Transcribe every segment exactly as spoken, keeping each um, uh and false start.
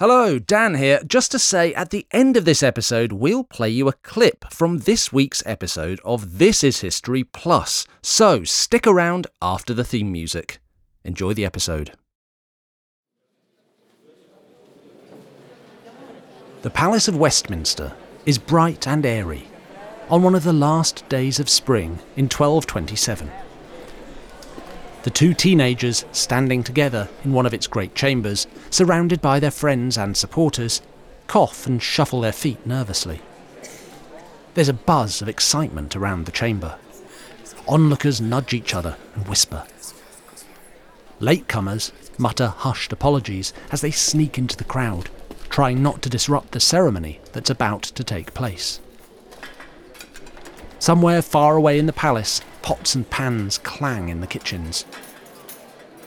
Hello, Dan here. Just to say, at the end of this episode, we'll play you a clip from this week's episode of This Is History Plus. So stick around after the theme music. Enjoy the episode. The Palace of Westminster is bright and airy on one of the last days of spring in twelve twenty-seven. The two teenagers standing together in one of its great chambers, surrounded by their friends and supporters, cough and shuffle their feet nervously. There's a buzz of excitement around the chamber. Onlookers nudge each other and whisper. Latecomers mutter hushed apologies as they sneak into the crowd, trying not to disrupt the ceremony that's about to take place. Somewhere far away in the palace, pots and pans clang in the kitchens.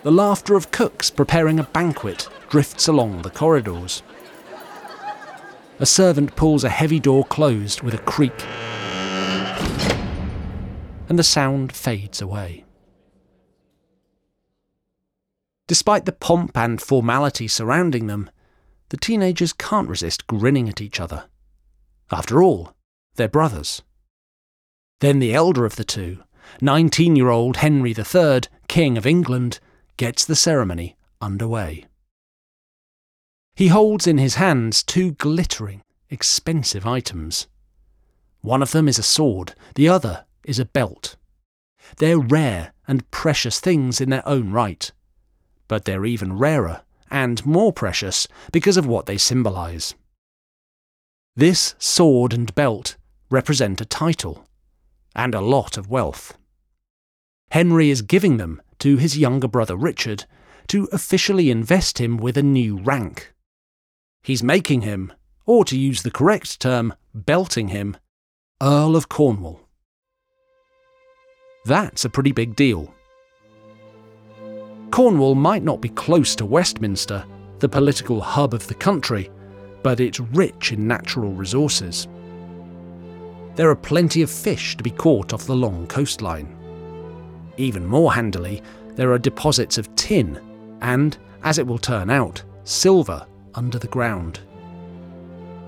The laughter of cooks preparing a banquet drifts along the corridors. A servant pulls a heavy door closed with a creak, and the sound fades away. Despite the pomp and formality surrounding them, the teenagers can't resist grinning at each other. After all, they're brothers. Then the elder of the two, nineteen-year-old Henry the Third, King of England, gets the ceremony underway. He holds in his hands two glittering, expensive items. One of them is a sword, the other is a belt. They're rare and precious things in their own right, but they're even rarer and more precious because of what they symbolise. This sword and belt represent a title and a lot of wealth. Henry is giving them to his younger brother Richard to officially invest him with a new rank. He's making him, or to use the correct term, belting him, Earl of Cornwall. That's a pretty big deal. Cornwall might not be close to Westminster, the political hub of the country, but it's rich in natural resources. There are plenty of fish to be caught off the long coastline. Even more handily, there are deposits of tin and, as it will turn out, silver under the ground.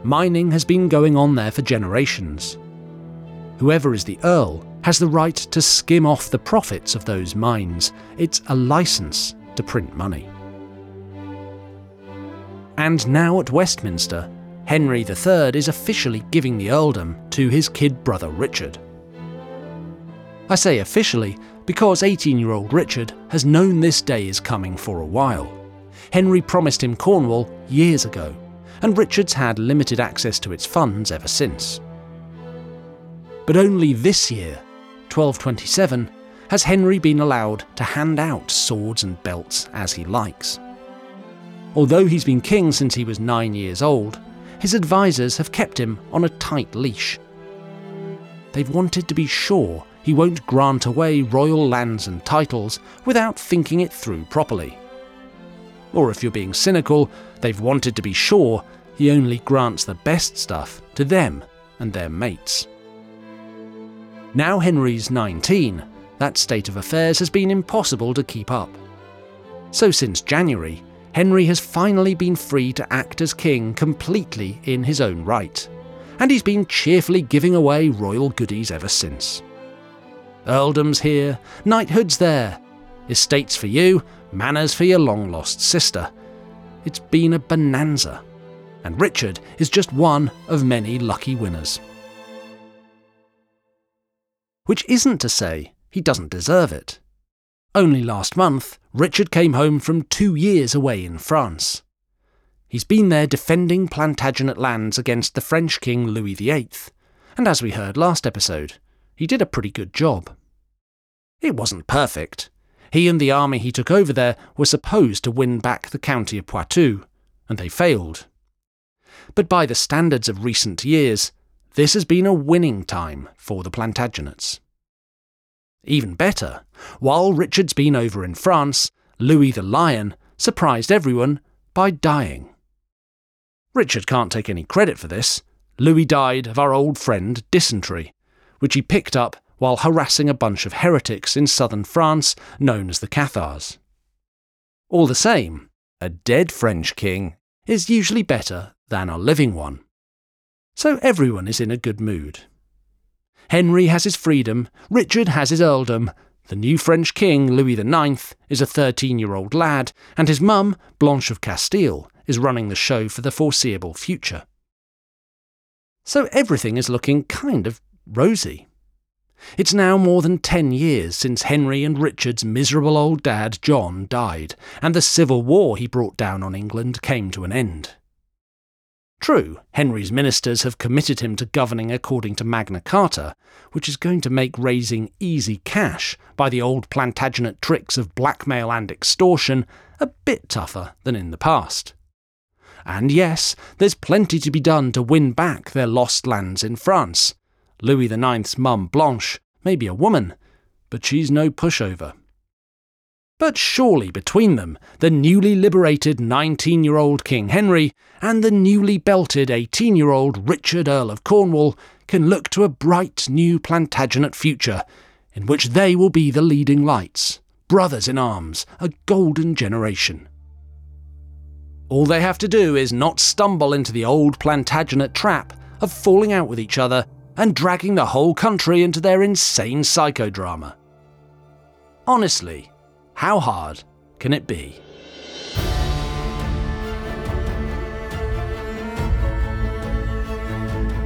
Mining has been going on there for generations. Whoever is the Earl has the right to skim off the profits of those mines. It's a licence to print money. And now at Westminster, Henry the Third is officially giving the earldom to his kid brother Richard. I say officially because eighteen-year-old Richard has known this day is coming for a while. Henry promised him Cornwall years ago, and Richard's had limited access to its funds ever since. But only this year, twelve twenty-seven, has Henry been allowed to hand out swords and belts as he likes. Although he's been king since he was nine years old, his advisors have kept him on a tight leash. They've wanted to be sure he won't grant away royal lands and titles without thinking it through properly. Or if you're being cynical, they've wanted to be sure he only grants the best stuff to them and their mates. Now Henry's nineteen, that state of affairs has been impossible to keep up. So since January, Henry has finally been free to act as king completely in his own right, and he's been cheerfully giving away royal goodies ever since. Earldoms here, knighthoods there, estates for you, manors for your long-lost sister. It's been a bonanza, and Richard is just one of many lucky winners. Which isn't to say he doesn't deserve it. Only last month, Richard came home from two years away in France. He's been there defending Plantagenet lands against the French king Louis the Eighth, and as we heard last episode, he did a pretty good job. It wasn't perfect. He and the army he took over there were supposed to win back the county of Poitou, and they failed. But by the standards of recent years, this has been a winning time for the Plantagenets. Even better, while Richard's been over in France, Louis the Lion surprised everyone by dying. Richard can't take any credit for this. Louis died of our old friend dysentery, which he picked up while harassing a bunch of heretics in southern France known as the Cathars. All the same, a dead French king is usually better than a living one. So everyone is in a good mood. Henry has his freedom, Richard has his earldom, the new French king, Louis the ninth, is a thirteen-year-old lad, and his mum, Blanche of Castile, is running the show for the foreseeable future. So everything is looking kind of rosy. It's now more than ten years since Henry and Richard's miserable old dad, John, died, and the civil war he brought down on England came to an end. True, Henry's ministers have committed him to governing according to Magna Carta, which is going to make raising easy cash by the old Plantagenet tricks of blackmail and extortion a bit tougher than in the past. And yes, there's plenty to be done to win back their lost lands in France. Louis the ninth's mum Blanche may be a woman, but she's no pushover. But surely between them, the newly liberated nineteen-year-old King Henry and the newly belted eighteen-year-old Richard, Earl of Cornwall, can look to a bright new Plantagenet future, in which they will be the leading lights, brothers in arms, a golden generation. All they have to do is not stumble into the old Plantagenet trap of falling out with each other and dragging the whole country into their insane psychodrama. Honestly, how hard can it be?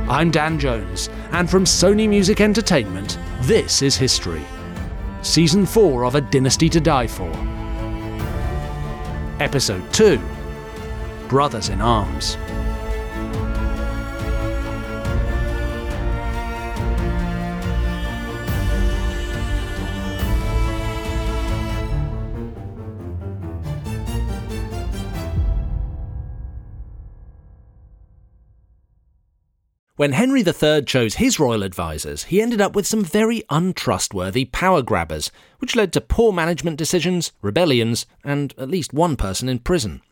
I'm Dan Jones, and from Sony Music Entertainment, this is History. Season four of A Dynasty to Die For. Episode two, Brothers in Arms. When Henry the third chose his royal advisors, he ended up with some very untrustworthy power grabbers, which led to poor management decisions, rebellions, and at least one person in prison.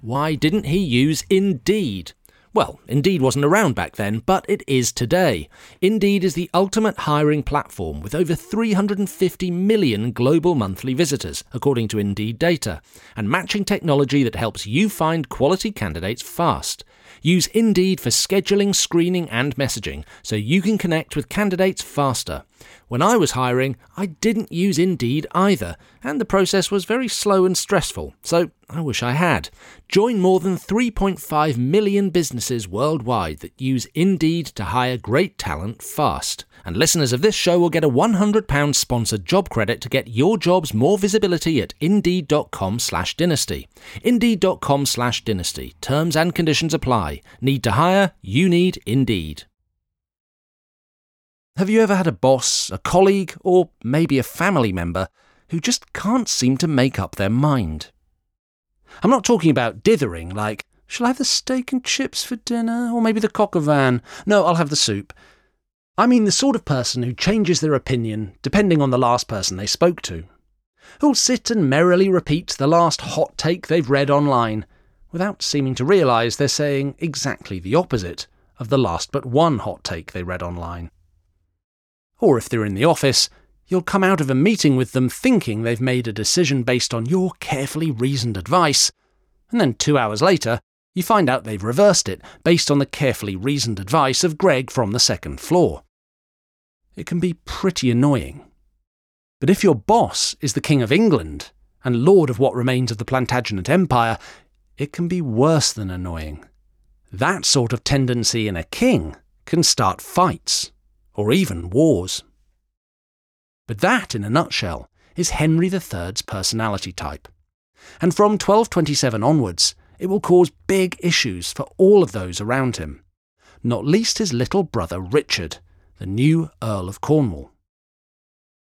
Why didn't he use Indeed? Well, Indeed wasn't around back then, but it is today. Indeed is the ultimate hiring platform with over three hundred fifty million global monthly visitors, according to Indeed data, and matching technology that helps you find quality candidates fast. Use Indeed for scheduling, screening and messaging so you can connect with candidates faster. When I was hiring, I didn't use Indeed either, and the process was very slow and stressful, so I wish I had. Join more than three point five million businesses worldwide that use Indeed to hire great talent fast. And listeners of this show will get a one hundred pounds sponsored job credit to get your jobs more visibility at Indeed.com slash dynasty. Indeed.com slash dynasty. Terms and conditions apply. Need to hire? You need Indeed. Have you ever had a boss, a colleague, or maybe a family member who just can't seem to make up their mind? I'm not talking about dithering like, shall I have the steak and chips for dinner? Or maybe the coq au vin? No, I'll have the soup. I mean the sort of person who changes their opinion depending on the last person they spoke to, who'll sit and merrily repeat the last hot take they've read online without seeming to realise they're saying exactly the opposite of the last but one hot take they read online. Or if they're in the office, you'll come out of a meeting with them thinking they've made a decision based on your carefully reasoned advice, and then two hours later, you find out they've reversed it, based on the carefully reasoned advice of Greg from the second floor. It can be pretty annoying. But if your boss is the King of England, and lord of what remains of the Plantagenet Empire, it can be worse than annoying. That sort of tendency in a king can start fights, or even wars. But that, in a nutshell, is Henry the third's personality type. And from twelve twenty-seven onwards, it will cause big issues for all of those around him, not least his little brother Richard, the new Earl of Cornwall.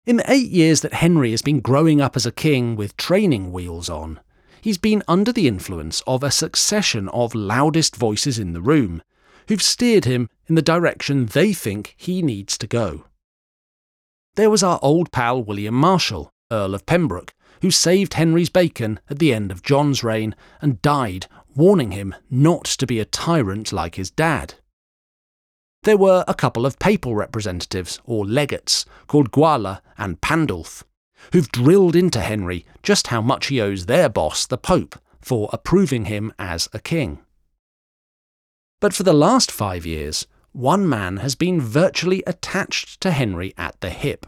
In the eight years that Henry has been growing up as a king with training wheels on, he's been under the influence of a succession of loudest voices in the room, who've steered him in the direction they think he needs to go. There was our old pal William Marshal, Earl of Pembroke, who saved Henry's bacon at the end of John's reign and died, warning him not to be a tyrant like his dad. There were a couple of papal representatives, or legates, called Guala and Pandulf, who've drilled into Henry just how much he owes their boss, the Pope, for approving him as a king. But for the last five years, one man has been virtually attached to Henry at the hip.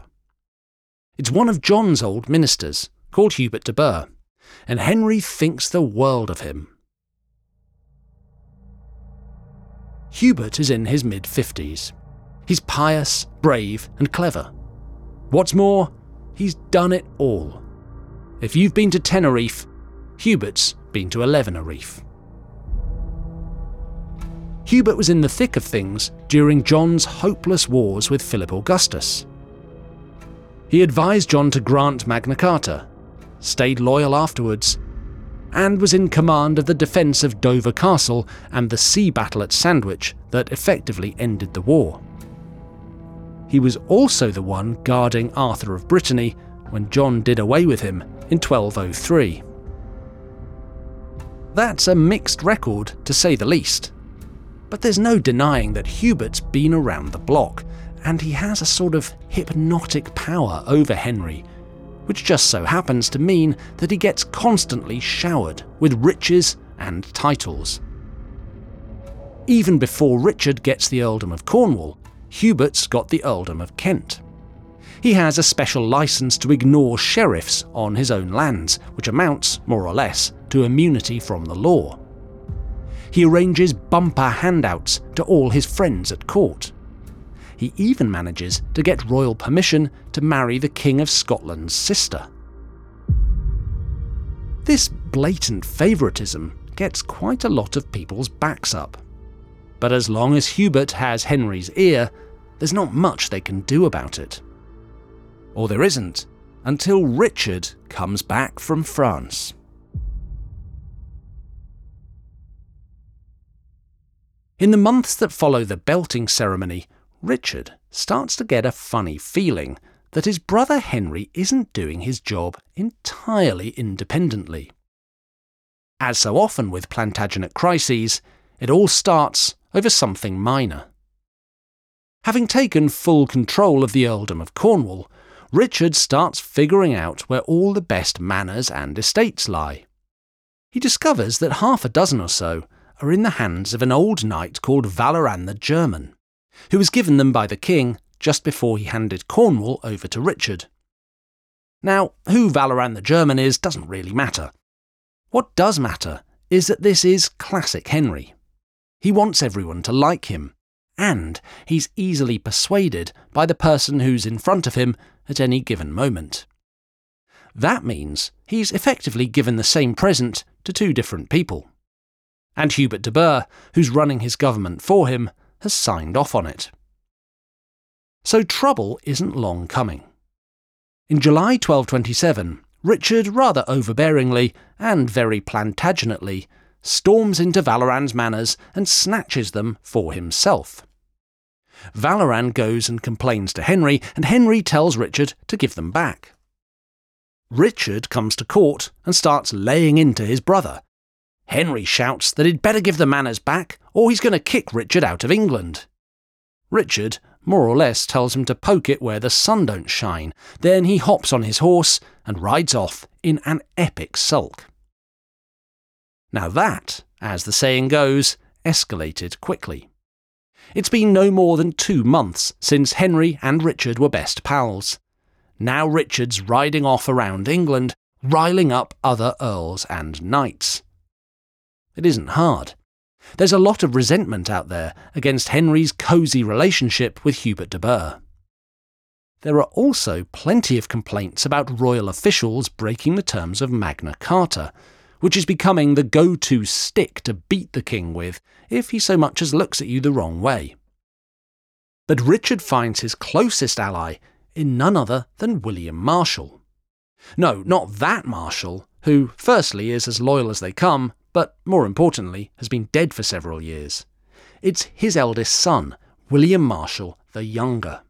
It's one of John's old ministers, called Hubert de Burr, and Henry thinks the world of him. Hubert is in his mid-fifties. He's pious, brave, and clever. What's more, he's done it all. If you've been to Tenerife, Hubert's been to Elevenerife. Hubert was in the thick of things during John's hopeless wars with Philip Augustus. He advised John to grant Magna Carta, stayed loyal afterwards, and was in command of the defence of Dover Castle and the sea battle at Sandwich that effectively ended the war. He was also the one guarding Arthur of Brittany when John did away with him in twelve oh three. That's a mixed record, to say the least. But there's no denying that Hubert's been around the block, and he has a sort of hypnotic power over Henry, which just so happens to mean that he gets constantly showered with riches and titles. Even before Richard gets the earldom of Cornwall, Hubert's got the earldom of Kent. He has a special licence to ignore sheriffs on his own lands, which amounts, more or less, to immunity from the law. He arranges bumper handouts to all his friends at court. He even manages to get royal permission to marry the King of Scotland's sister. This blatant favouritism gets quite a lot of people's backs up. But as long as Hubert has Henry's ear, there's not much they can do about it. Or there isn't, until Richard comes back from France. In the months that follow the belting ceremony, Richard starts to get a funny feeling that his brother Henry isn't doing his job entirely independently. As so often with Plantagenet crises, it all starts over something minor. Having taken full control of the earldom of Cornwall, Richard starts figuring out where all the best manors and estates lie. He discovers that half a dozen or so are in the hands of an old knight called Valoran the German, who was given them by the king just before he handed Cornwall over to Richard. Now, who Valoran the German is doesn't really matter. What does matter is that this is classic Henry. He wants everyone to like him, and he's easily persuaded by the person who's in front of him at any given moment. That means he's effectively given the same present to two different people. And Hubert de Burr, who's running his government for him, has signed off on it. So trouble isn't long coming. In July twelve twenty-seven, Richard rather overbearingly and very Plantagenetly storms into Valoran's manors and snatches them for himself. Valoran goes and complains to Henry, and Henry tells Richard to give them back. Richard comes to court and starts laying into his brother. Henry shouts that he'd better give the manors back or he's going to kick Richard out of England. Richard more or less tells him to poke it where the sun don't shine, then he hops on his horse and rides off in an epic sulk. Now that, as the saying goes, escalated quickly. It's been no more than two months since Henry and Richard were best pals. Now Richard's riding off around England, riling up other earls and knights. It isn't hard. There's a lot of resentment out there against Henry's cosy relationship with Hubert de Burr. There are also plenty of complaints about royal officials breaking the terms of Magna Carta, which is becoming the go-to stick to beat the king with if he so much as looks at you the wrong way. But Richard finds his closest ally in none other than William Marshal. No, not that Marshal, who firstly is as loyal as they come, but more importantly, has been dead for several years. It's his eldest son, William Marshall the Younger.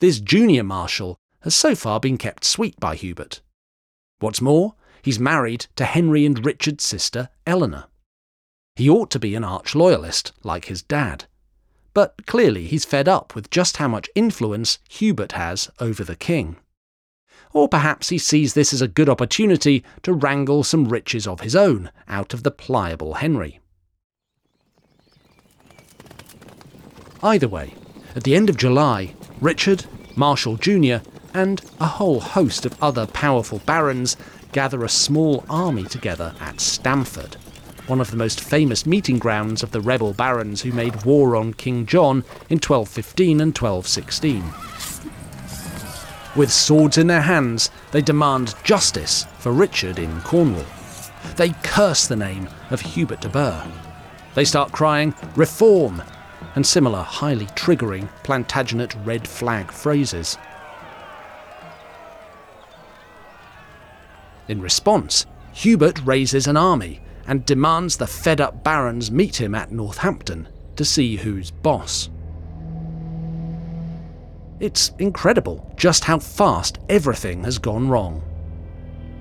This junior Marshal has so far been kept sweet by Hubert. What's more, he's married to Henry and Richard's sister, Eleanor. He ought to be an arch-loyalist, like his dad. But clearly he's fed up with just how much influence Hubert has over the king. or perhaps he sees this as a good opportunity to wrangle some riches of his own out of the pliable Henry. Either way, at the end of July, Richard, Marshal Junior, and a whole host of other powerful barons gather a small army together at Stamford, one of the most famous meeting grounds of the rebel barons who made war on King John in twelve fifteen and twelve sixteen. With swords in their hands, they demand justice for Richard in Cornwall. They curse the name of Hubert de Burr. They start crying, "Reform!" and similar highly triggering Plantagenet red flag phrases. In response, Hubert raises an army and demands the fed-up barons meet him at Northampton to see who's boss. It's incredible just how fast everything has gone wrong.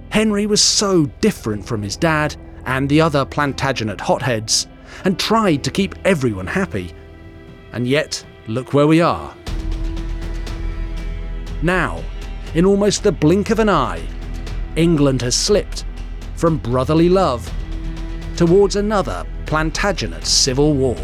Henry was so different from his dad and the other Plantagenet hotheads, and tried to keep everyone happy. And yet, look where we are. Now, in almost the blink of an eye, England has slipped from brotherly love towards another Plantagenet civil war.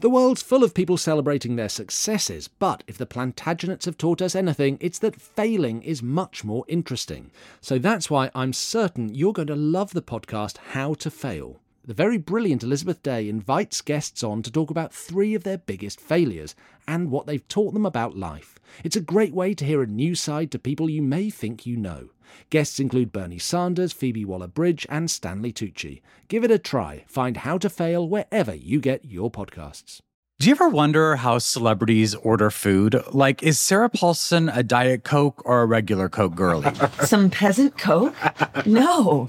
The world's full of people celebrating their successes, but if the Plantagenets have taught us anything, it's that failing is much more interesting. So that's why I'm certain you're going to love the podcast How to Fail. The very brilliant Elizabeth Day invites guests on to talk about three of their biggest failures and what they've taught them about life. It's a great way to hear a new side to people you may think you know. Guests include Bernie Sanders, Phoebe Waller-Bridge and Stanley Tucci. Give it a try. Find How to Fail wherever you get your podcasts. Do you ever wonder how celebrities order food? Like, is Sarah Paulson a Diet Coke or a regular Coke girlie? Some peasant Coke? No.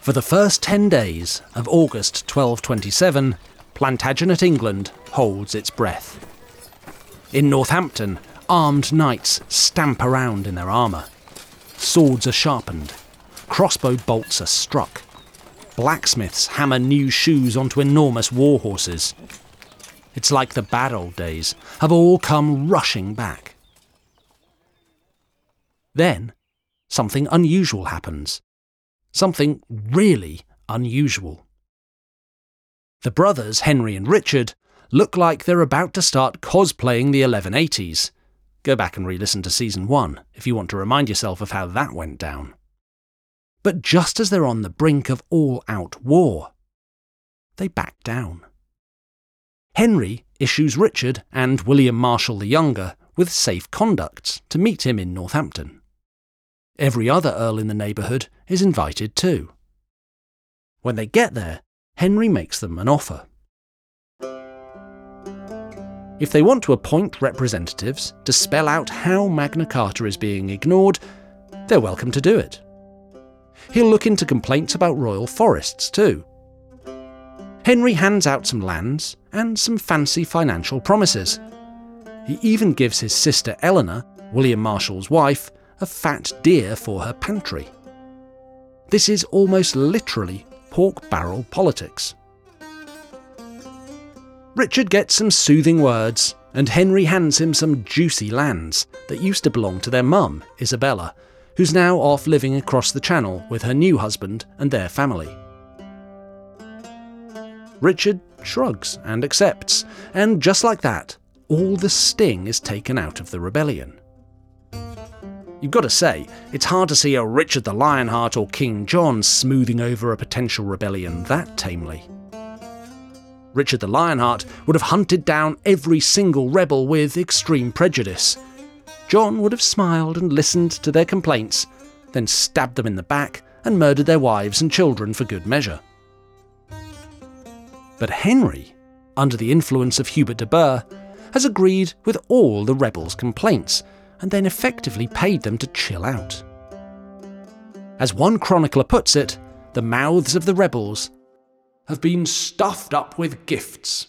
For the first ten days of August twelve twenty-seven, Plantagenet England holds its breath. In Northampton, armed knights stamp around in their armour. Swords are sharpened. Crossbow bolts are struck. Blacksmiths hammer new shoes onto enormous war horses. It's like the bad old days have all come rushing back. Then, something unusual happens. Something really unusual. The brothers, Henry and Richard, look like they're about to start cosplaying the eleven eighties. Go back and re-listen to season one if you want to remind yourself of how that went down. But just as they're on the brink of all-out war, they back down. Henry issues Richard and William Marshal the Younger with safe conducts to meet him in Northampton. Every other earl in the neighbourhood is invited too. When they get there, Henry makes them an offer. If they want to appoint representatives to spell out how Magna Carta is being ignored, they're welcome to do it. He'll look into complaints about royal forests too. Henry hands out some lands and some fancy financial promises. He even gives his sister Eleanor, William Marshal's wife, a fat deer for her pantry. This is almost literally pork barrel politics. Richard gets some soothing words, and Henry hands him some juicy lands that used to belong to their mum, Isabella, who's now off living across the channel with her new husband and their family. Richard shrugs and accepts, and just like that, all the sting is taken out of the rebellion. You've got to say, it's hard to see a Richard the Lionheart or King John smoothing over a potential rebellion that tamely. Richard the Lionheart would have hunted down every single rebel with extreme prejudice. John would have smiled and listened to their complaints, then stabbed them in the back and murdered their wives and children for good measure. But Henry, under the influence of Hubert de Burr, has agreed with all the rebels' complaints and then effectively paid them to chill out. As one chronicler puts it, the mouths of the rebels have been stuffed up with gifts.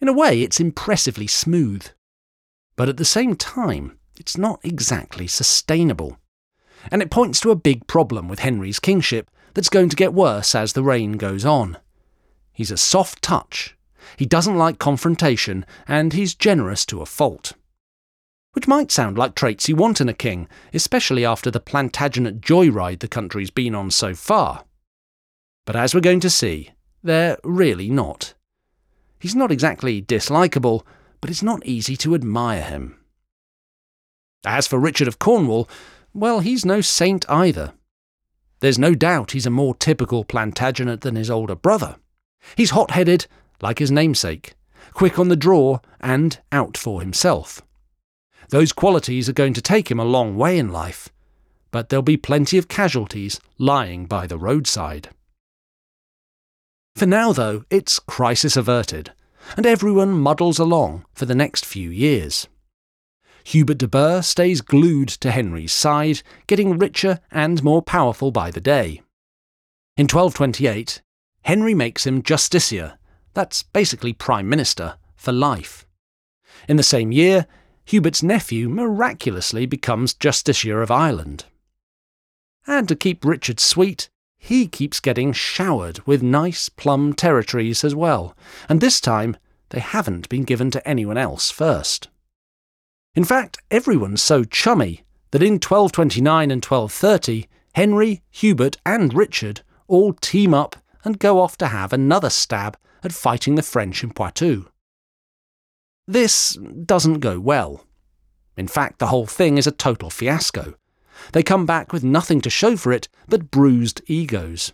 In a way, it's impressively smooth, but at the same time, it's not exactly sustainable, and it points to a big problem with Henry's kingship that's going to get worse as the reign goes on. He's a soft touch, he doesn't like confrontation, and he's generous to a fault. Which might sound like traits you want in a king, especially after the Plantagenet joyride the country's been on so far. But as we're going to see, they're really not. He's not exactly dislikable, but it's not easy to admire him. As for Richard of Cornwall, well, he's no saint either. There's no doubt he's a more typical Plantagenet than his older brother. He's hot-headed, like his namesake, quick on the draw and out for himself. Those qualities are going to take him a long way in life, but there'll be plenty of casualties lying by the roadside. For now, though, it's crisis averted, and everyone muddles along for the next few years. Hubert de Burr stays glued to Henry's side, getting richer and more powerful by the day. In twelve twenty-eight, Henry makes him justiciar, that's basically prime minister, for life. In the same year, Hubert's nephew miraculously becomes justiciar of Ireland. And to keep Richard sweet, he keeps getting showered with nice plum territories as well, and this time they haven't been given to anyone else first. In fact, everyone's so chummy that in twelve twenty-nine and twelve thirty, Henry, Hubert and Richard all team up and go off to have another stab at fighting the French in Poitou. This doesn't go well. In fact, the whole thing is a total fiasco. They come back with nothing to show for it but bruised egos.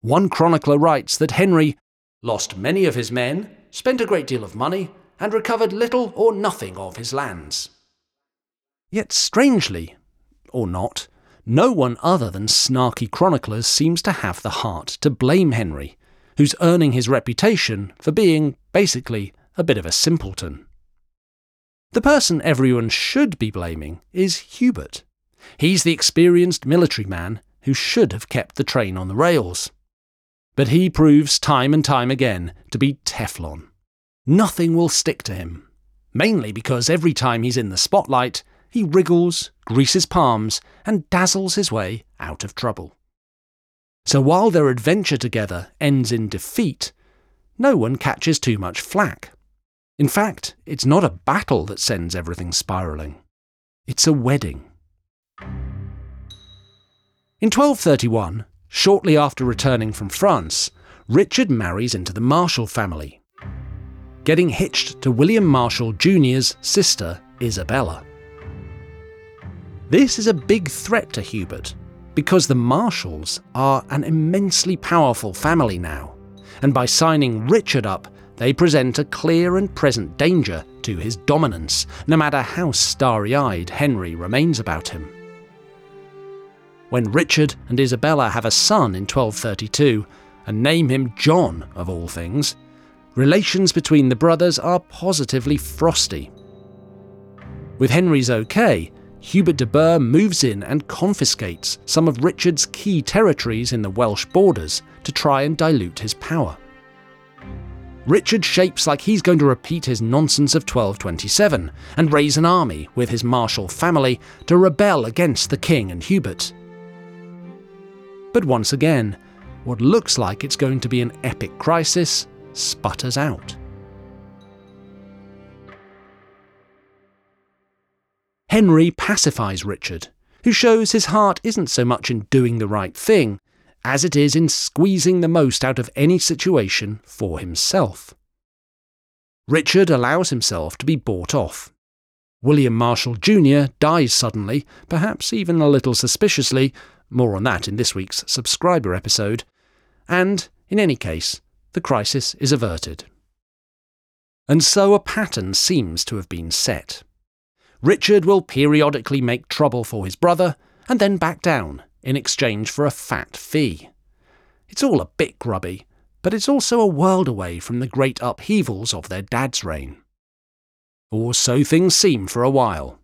One chronicler writes that Henry lost many of his men, spent a great deal of money, and recovered little or nothing of his lands. Yet strangely, or not, no one other than snarky chroniclers seems to have the heart to blame Henry, who's earning his reputation for being, basically, a bit of a simpleton. The person everyone should be blaming is Hubert. He's the experienced military man who should have kept the train on the rails. But he proves time and time again to be Teflon. Nothing will stick to him, mainly because every time he's in the spotlight, he wriggles, greases palms, and dazzles his way out of trouble. So while their adventure together ends in defeat, no one catches too much flack. In fact, it's not a battle that sends everything spiralling. It's a wedding. In twelve thirty-one, shortly after returning from France, Richard marries into the Marshall family, getting hitched to William Marshall Junior's sister, Isabella. This is a big threat to Hubert, because the Marshals are an immensely powerful family now, and by signing Richard up, they present a clear and present danger to his dominance, no matter how starry-eyed Henry remains about him. When Richard and Isabella have a son in twelve thirty-two, and name him John, of all things, relations between the brothers are positively frosty. With Henry's okay, Hubert de Burr moves in and confiscates some of Richard's key territories in the Welsh borders to try and dilute his power. Richard shapes like he's going to repeat his nonsense of twelve twenty-seven and raise an army with his Marshal family to rebel against the king and Hubert. But once again, what looks like it's going to be an epic crisis sputters out. Henry pacifies Richard, who shows his heart isn't so much in doing the right thing as it is in squeezing the most out of any situation for himself. Richard allows himself to be bought off. William Marshall Junior dies suddenly, perhaps even a little suspiciously, more on that in this week's subscriber episode, and, in any case, the crisis is averted. And so a pattern seems to have been set. Richard will periodically make trouble for his brother, and then back down, in exchange for a fat fee. It's all a bit grubby, but it's also a world away from the great upheavals of their dad's reign. Or so things seem for a while.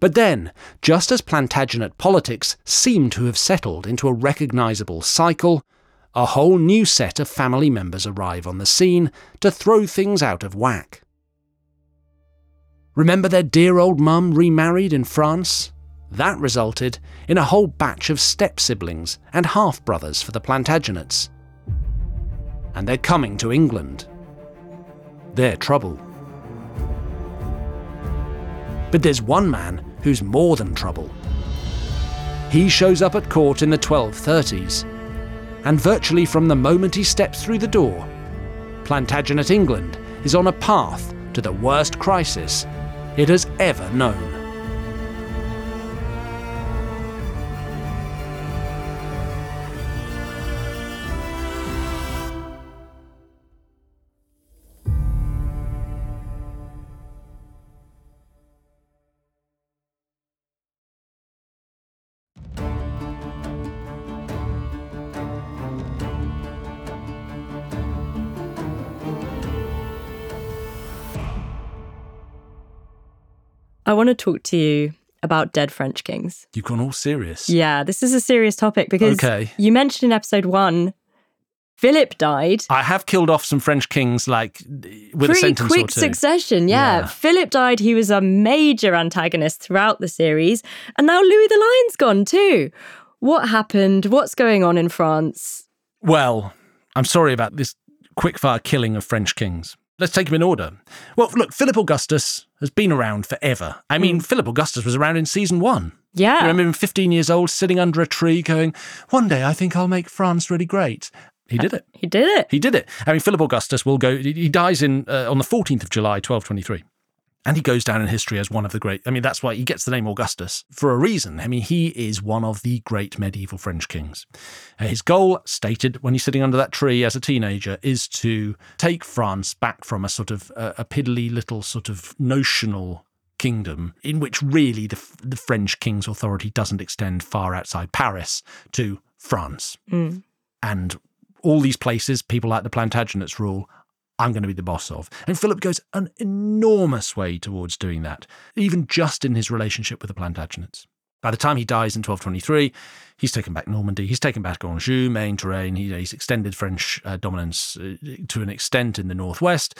But then, just as Plantagenet politics seemed to have settled into a recognisable cycle, a whole new set of family members arrive on the scene to throw things out of whack. Remember their dear old mum remarried in France? That resulted in a whole batch of step-siblings and half-brothers for the Plantagenets. And they're coming to England. They're trouble. But there's one man who's more than trouble. He shows up at court in the twelve thirties, and virtually from the moment he steps through the door, Plantagenet England is on a path to the worst crisis it has ever known. I want to talk to you about dead French kings. You've gone all serious. Yeah, this is a serious topic because okay. You mentioned in episode one, Philip died. I have killed off some French kings like with Pretty a sentence quick or two. Succession, yeah. yeah. Philip died. He was a major antagonist throughout the series. And now Louis the Lion's gone too. What happened? What's going on in France? Well, I'm sorry about this quickfire killing of French kings. Let's take them in order. Well, look, Philip Augustus has been around forever. I mean, mm. Philip Augustus was around in season one. Yeah. You remember him fifteen years old, sitting under a tree going, one day I think I'll make France really great. He did it. He did it. He did it. I mean, Philip Augustus will go, he dies in uh, on the fourteenth of July, twelve twenty-three. And he goes down in history as one of the great, I mean, that's why he gets the name Augustus for a reason. I mean, he is one of the great medieval French kings. His goal, stated when he's sitting under that tree as a teenager, is to take France back from a sort of a, a piddly little sort of notional kingdom in which really the, the French king's authority doesn't extend far outside Paris to France. Mm. And all these places, people like the Plantagenets rule, I'm going to be the boss of. And Philip goes an enormous way towards doing that, even just in his relationship with the Plantagenets. By the time he dies in twelve twenty-three, he's taken back Normandy, he's taken back Anjou, Maine, Touraine, he, he's extended French uh, dominance uh, to an extent in the northwest.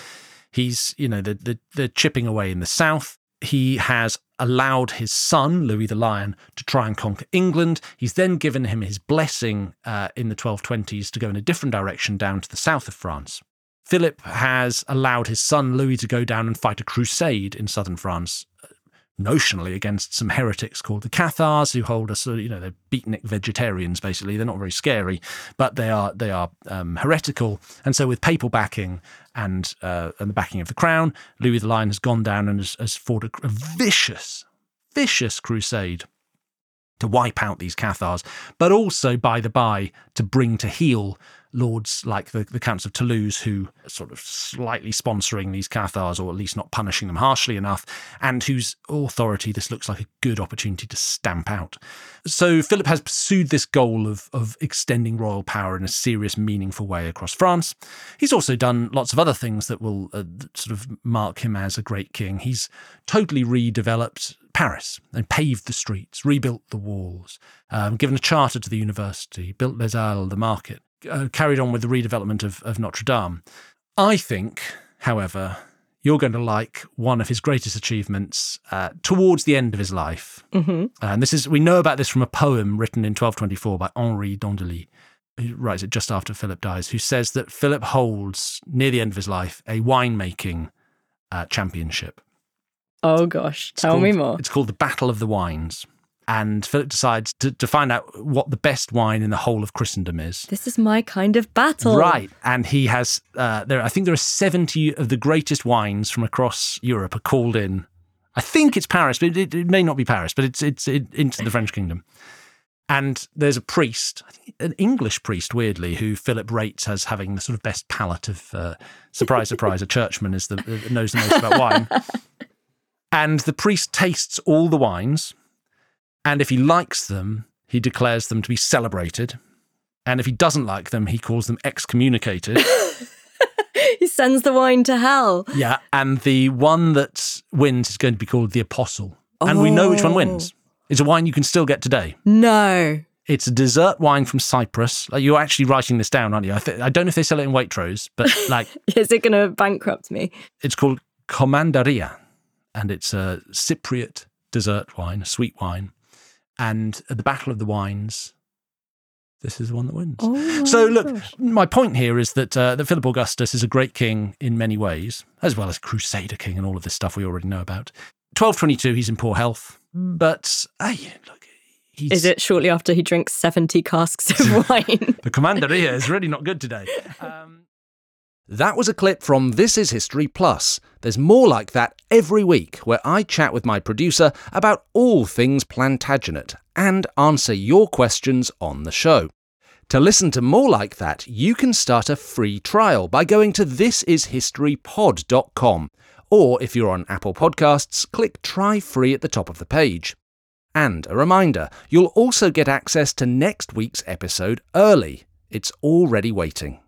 He's, you know, the, the, the chipping away in the south. He has allowed his son, Louis the Lion, to try and conquer England. He's then given him his blessing uh, in the twelve twenties to go in a different direction down to the south of France. Philip has allowed his son Louis to go down and fight a crusade in southern France, notionally against some heretics called the Cathars, who hold a sort of, you know, they're beatnik vegetarians, basically. They're not very scary, but they are they are um, heretical. And so with papal backing and, uh, and the backing of the crown, Louis the Lion has gone down and has, has fought a, a vicious, vicious crusade to wipe out these Cathars, but also, by the by, to bring to heel lords like the, the Counts of Toulouse, who are sort of slightly sponsoring these Cathars, or at least not punishing them harshly enough, and whose authority this looks like a good opportunity to stamp out. So Philip has pursued this goal of, of extending royal power in a serious, meaningful way across France. He's also done lots of other things that will uh, sort of mark him as a great king. He's totally redeveloped Paris and paved the streets, rebuilt the walls, um, given a charter to the university, built Les Halles, the market. Uh, carried on with the redevelopment of, of Notre Dame. I think, however, you're going to like one of his greatest achievements uh, towards the end of his life. Mm-hmm. Uh, and this is, we know about this from a poem written in twelve twenty-four by Henri d'Andely, who writes it just after Philip dies, who says that Philip holds, near the end of his life, a winemaking uh, championship. Oh gosh, it's tell called, me more. It's called the Battle of the Wines. And Philip decides to, to find out what the best wine in the whole of Christendom is. This is my kind of battle. Right. And he has, uh, there. I think there are seventy of the greatest wines from across Europe are called in. I think it's Paris, but it, it may not be Paris, but it's it's it, into the French kingdom. And there's a priest, I think an English priest, weirdly, who Philip rates as having the sort of best palate of, uh, surprise, surprise, a churchman is the knows the most about wine. And the priest tastes all the wines And if he likes them, he declares them to be celebrated. And if he doesn't like them, he calls them excommunicated. He sends the wine to hell. Yeah, and the one that wins is going to be called the Apostle. Oh. And we know which one wins. It's a wine you can still get today. No. It's a dessert wine from Cyprus. Like, you're actually writing this down, aren't you? I, th- I don't know if they sell it in Waitrose, but like... Is it going to bankrupt me? It's called Commandaria, and it's a Cypriot dessert wine, a sweet wine. And at the Battle of the Wines... This is the one that wins. Oh, so look, gosh. My point here is that, uh, that Philip Augustus is a great king in many ways, as well as Crusader king and all of this stuff we already know about. twelve twenty-two, he's in poor health, but hey, look, he's... Is it shortly after he drinks seventy casks of wine? The Commandaria is really not good today. Um... That was a clip from This Is History Plus. There's more like that every week, where I chat with my producer about all things Plantagenet and answer your questions on the show. To listen to more like that, you can start a free trial by going to this is history pod dot com, or if you're on Apple Podcasts, click Try Free at the top of the page. And a reminder, you'll also get access to next week's episode early. It's already waiting.